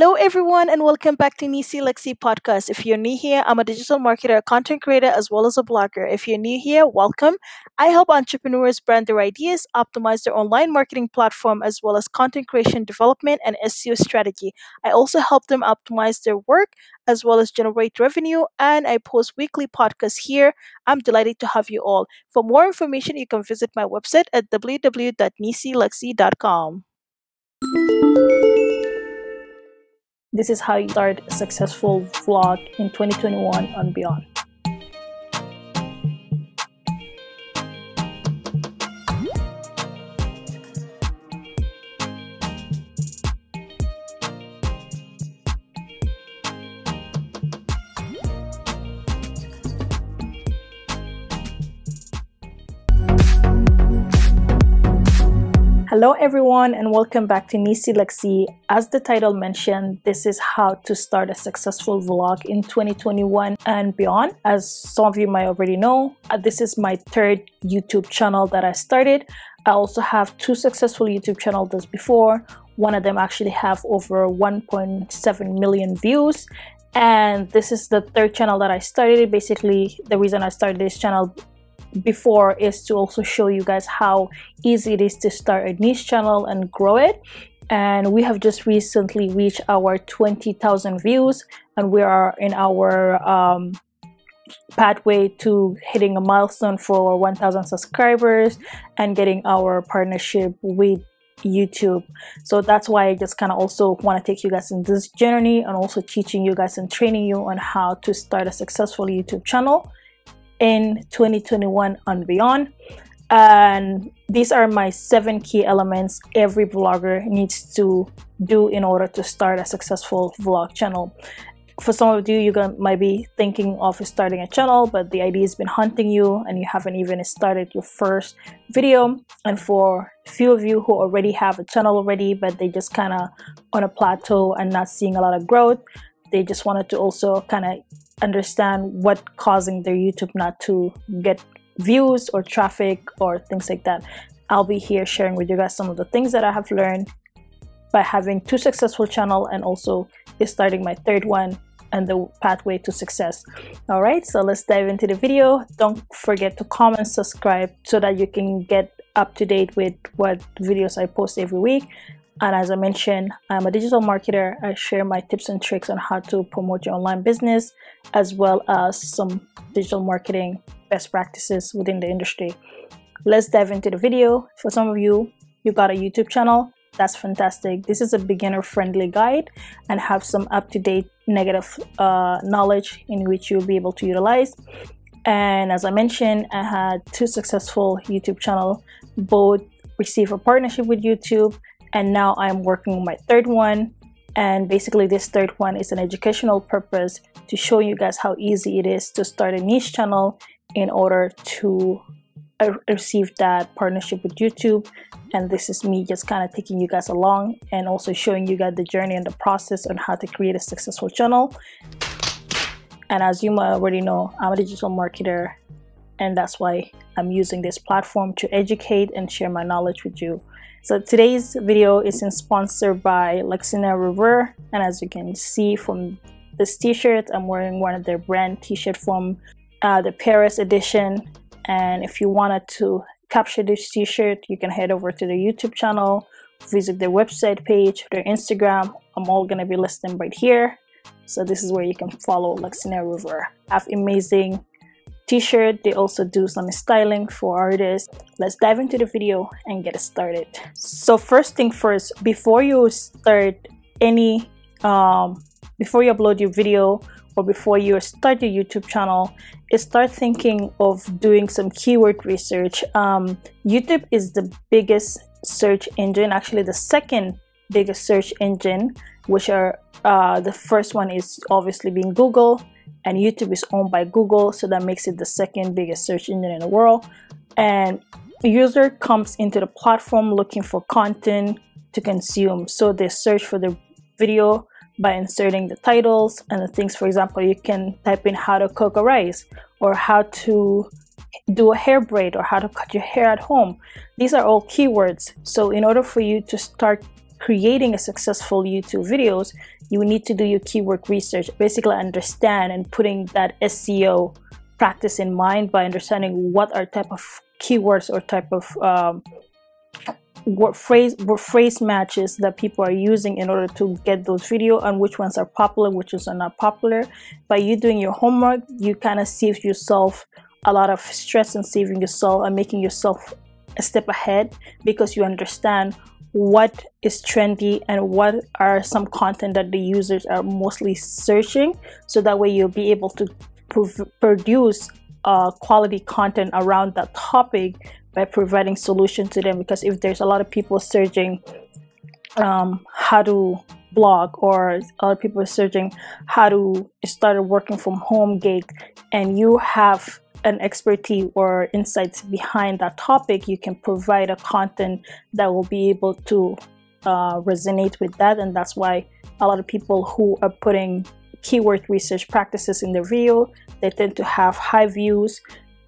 Hello, everyone, and welcome back to Nisi Lexi Podcast. If you're new here, I'm a digital marketer, a content creator, as well as a blogger. If you're new here, welcome. I help entrepreneurs brand their ideas, optimize their online marketing platform, as well as content creation development and SEO strategy. I also help them optimize their work, as well as generate revenue, and I post weekly podcasts here. I'm delighted to have you all. For more information, you can visit my website at www.nisilexi.com. This is how you start a successful vlog in 2021 and beyond. Hello everyone, and welcome back to Nisi Lexi. As the title mentioned, this is how to start a successful vlog in 2021 and beyond. As some of you might already know, this is my third YouTube channel that I started. I also have two successful YouTube channels as before. One of them actually have over 1.7 million views. And this is the third channel that I started. Basically, the reason I started this channel before is to also show you guys how easy it is to start a niche channel and grow it. And we have just recently reached our 20,000 views, and we are in our pathway to hitting a milestone for 1,000 subscribers and getting our partnership with YouTube. So that's why I just kind of also want to take you guys in this journey, and also teaching you guys and training you on how to start a successful YouTube channel in 2021 and beyond. And these are my 7 key elements every vlogger needs to do in order to start a successful vlog channel. For some of you, you might be thinking of starting a channel, but the idea has been haunting you and you haven't even started your first video. And for a few of you who already have a channel already, but they just kind of on a plateau and not seeing a lot of growth, they just wanted to also kind of understand what causing their YouTube not to get views or traffic or things like that. I'll be here sharing with you guys some of the things that I have learned by having two successful channels, and also is starting my third one and the pathway to success. All right, so let's dive into the video. Don't forget to comment, subscribe, so that you can get up to date with what videos I post every week. And as I mentioned, I'm a digital marketer. I share my tips and tricks on how to promote your online business, as well as some digital marketing best practices within the industry. Let's dive into the video. For some of you, you got a YouTube channel. That's fantastic. This is a beginner-friendly guide and have some up-to-date negative knowledge in which you'll be able to utilize. And as I mentioned, I had two successful YouTube channels, both receive a partnership with YouTube. And now I'm working on my third one, and basically this third one is an educational purpose to show you guys how easy it is to start a niche channel in order to receive that partnership with YouTube. And this is me just kind of taking you guys along and also showing you guys the journey and the process on how to create a successful channel. And as you might already know, I'm a digital marketer, and that's why I'm using this platform to educate and share my knowledge with you. So today's video is sponsored by Lexina River, and as you can see from this t-shirt, I'm wearing one of their brand t-shirt from the Paris edition. And if you wanted to capture this t-shirt, you can head over to their YouTube channel, visit their website page, their Instagram. I'm all going to be listing right here. So this is where you can follow Lexina River. Have amazing t-shirt. They also do some styling for artists. Let's dive into the video and get started. So first thing first, before you start any before you upload your video or before you start your YouTube channel, is start thinking of doing some keyword research. YouTube is the biggest search engine, actually the second biggest search engine, which are the first one is obviously being Google. And YouTube is owned by Google, so that makes it the second biggest search engine in the world. And a user comes into the platform looking for content to consume, so they search for the video by inserting the titles and the things. For example, you can type in how to cook a rice, or how to do a hair braid, or how to cut your hair at home. These are all keywords. So in order for you to start creating a successful YouTube videos, you need to do your keyword research, basically understand and putting that SEO practice in mind by understanding what are type of keywords or type of what phrase matches that people are using in order to get those video, and which ones are popular, which ones are not popular. By you doing your homework, you kind of save yourself a lot of stress and saving yourself and making yourself a step ahead, because you understand what is trendy and what are some content that the users are mostly searching, so that way you'll be able to produce quality content around that topic by providing solution to them. Because if there's a lot of people searching how to blog, or other people are searching how to start a working from home gig, and you have an expertise or insights behind that topic, you can provide a content that will be able to resonate with that. And that's why a lot of people who are putting keyword research practices in their video, they tend to have high views,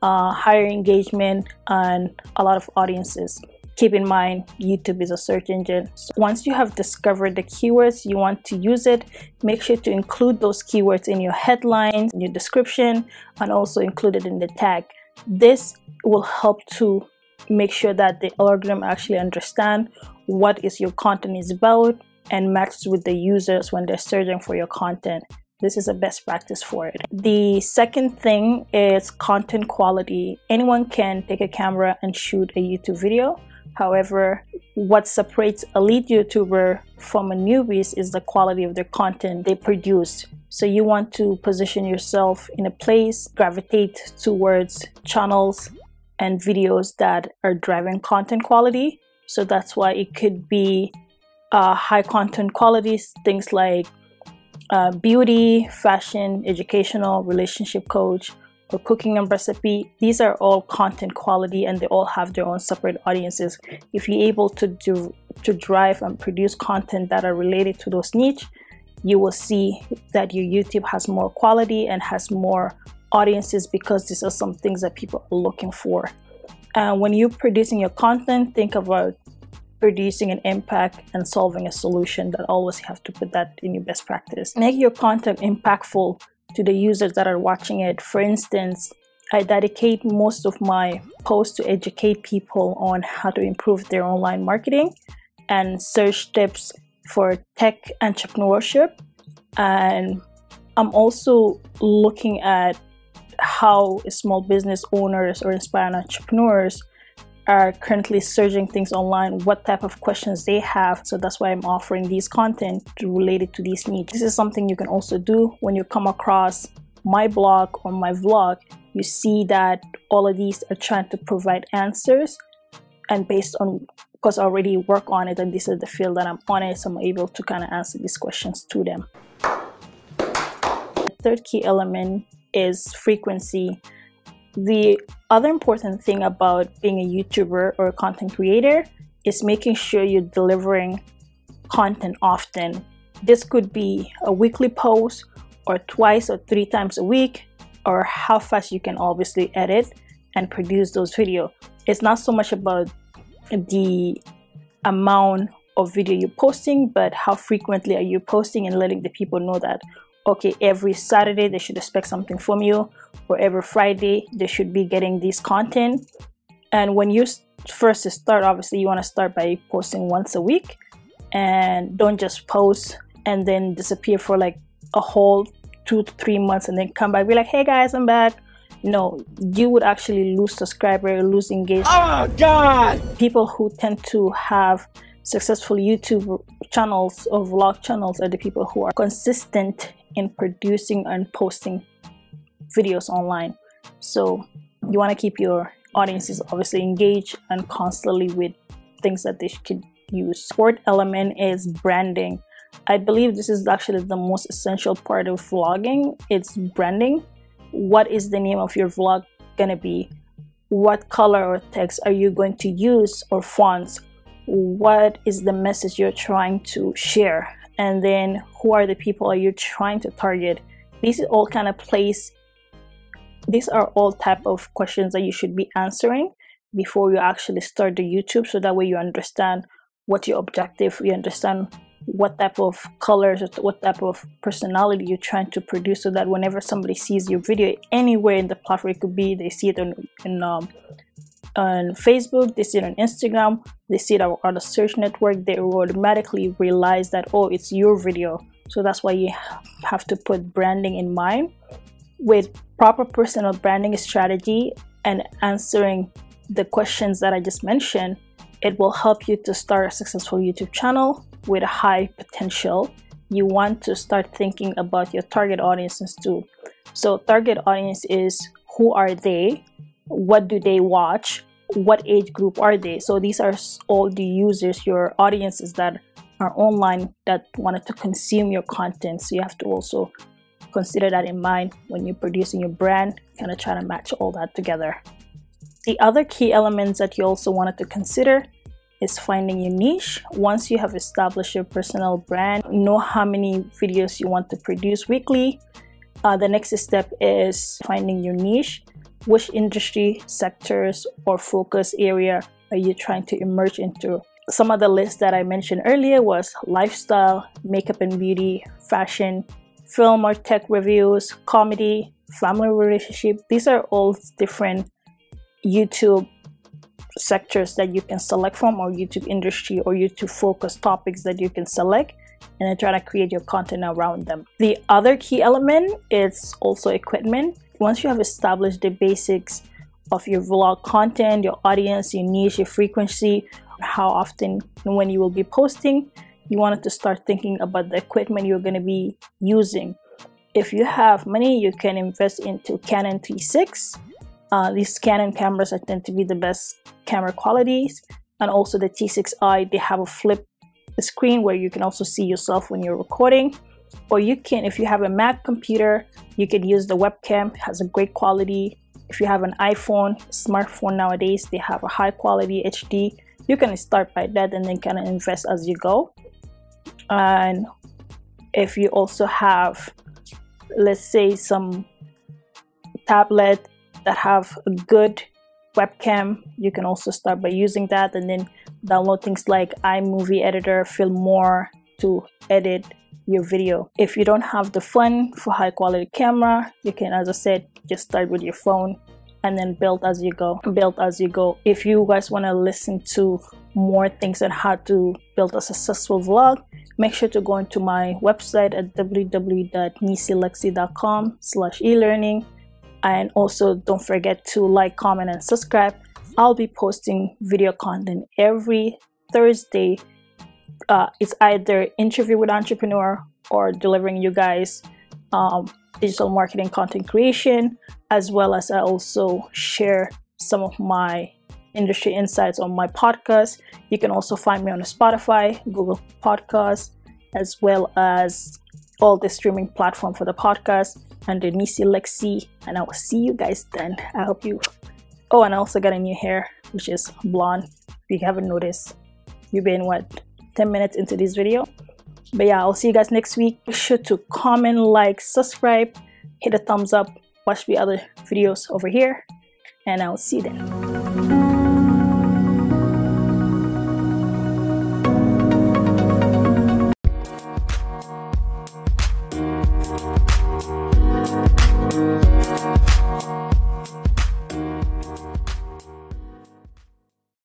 higher engagement, and a lot of audiences. Keep in mind, YouTube is a search engine. So once you have discovered the keywords you want to use it, make sure to include those keywords in your headlines, in your description, and also include it in the tag. This will help to make sure that the algorithm actually understand what is your content is about and matches with the users when they're searching for your content. This is a best practice for it. The second thing is content quality. Anyone can take a camera and shoot a YouTube video. However, what separates a lead YouTuber from a newbie is the quality of their content they produce. So you want to position yourself in a place, gravitate towards channels and videos that are driving content quality. So that's why it could be high content qualities, things like beauty, fashion, educational, relationship coach, or cooking and recipe. These are all content quality, and they all have their own separate audiences. If you're able to drive and produce content that are related to those niche, you will see that your YouTube has more quality and has more audiences, because these are some things that people are looking for. When you're producing your content, think about producing an impact and solving a solution. That always have to put that in your best practice. Make your content impactful to the users that are watching it. For instance, I dedicate most of my posts to educate people on how to improve their online marketing and search tips for tech entrepreneurship. And I'm also looking at how small business owners or inspiring entrepreneurs are currently searching things online, what type of questions they have. So that's why I'm offering these content related to these needs. This is something you can also do when you come across my blog or my vlog. You see that all of these are trying to provide answers, and based on, because I already work on it and this is the field that I'm on it, so I'm able to kind of answer these questions to them. The third key element is frequency. The other important thing about being a YouTuber or a content creator is making sure you're delivering content often. This could be a weekly post, or twice or three times a week, or how fast you can obviously edit and produce those videos. It's not so much about the amount of video you're posting, but how frequently are you posting and letting the people know that, okay, every Saturday they should expect something from you, or every Friday they should be getting this content. And when you first start, obviously you want to start by posting once a week, and don't just post and then disappear for like a whole 2 to 3 months and then come back, be like, hey guys, I'm back. No, you would actually lose subscribers, lose engagement. Oh god! People who tend to have successful YouTube channels or vlog channels are the people who are consistent in producing and posting videos online. So you want to keep your audiences obviously engaged and constantly with things that they could use. Fourth element is branding. I believe this is actually the most essential part of vlogging. It's branding. What is the name of your vlog gonna be? What color or text are you going to use, or fonts? What is the message you're trying to share? And then who are the people you're trying to target? These are all type of questions that you should be answering before you actually start the YouTube, so that way you understand what's your objective, you understand what type of colors, what type of personality you're trying to produce, so that whenever somebody sees your video anywhere in the platform, it could be they see it on Facebook, they see it on Instagram, they see it on a search network, they automatically realize that, oh, it's your video. So that's why you have to put branding in mind with proper personal branding strategy and answering the questions that I just mentioned. It will help you to start a successful YouTube channel with a high potential. You want to start thinking about your target audiences too. So target audience is, who are they? What do they watch? What age group are they? So these are all the users, your audiences that are online that wanted to consume your content. So you have to also consider that in mind when you're producing your brand, kind of try to match all that together. The other key elements that you also wanted to consider is finding your niche. Once you have established your personal brand, know how many videos you want to produce weekly. The next step is finding your niche. Which industry, sectors, or focus area are you trying to emerge into? Some of the lists that I mentioned earlier was lifestyle, makeup and beauty, fashion, film or tech reviews, comedy, family relationship. These are all different YouTube sectors that you can select from, or YouTube industry or YouTube focus topics that you can select, and then try to create your content around them. The other key element is also equipment. Once you have established the basics of your vlog content, your audience, your niche, your frequency, how often and when you will be posting, you wanted to start thinking about the equipment you're going to be using. If you have money, you can invest into Canon T6i. These Canon cameras tend to be the best camera qualities, and also the T6i, they have a flip screen where you can also see yourself when you're recording. Or you can, if you have a Mac computer, you could use the webcam. It has a great quality. If you have an iPhone, smartphone nowadays, they have a high quality HD. You can start by that and then kind of invest as you go. And if you also have, let's say, some tablet that have a good webcam, you can also start by using that, and then download things like iMovie editor, Filmora to edit your video. If you don't have the fund for high quality camera, you can, as I said, just start with your phone and then build as you go. If you guys want to listen to more things on how to build a successful vlog, make sure to go into my website at www.nisilexi.com/elearning, and also don't forget to like, comment, and subscribe. I'll be posting video content every Thursday. It's either interview with entrepreneur or delivering you guys digital marketing content creation, as well as I also share some of my industry insights on my podcast. You can also find me on Spotify, Google Podcasts, as well as all the streaming platform for the podcast under Nisi Lexi, and I will see you guys then. I hope you... Oh, and I also got a new hair, which is blonde. If you haven't noticed, you've been, what, 10 minutes into this video? But yeah, I'll see you guys next week. Be sure to comment, like, subscribe, hit a thumbs up, watch the other videos over here, and I'll see you then.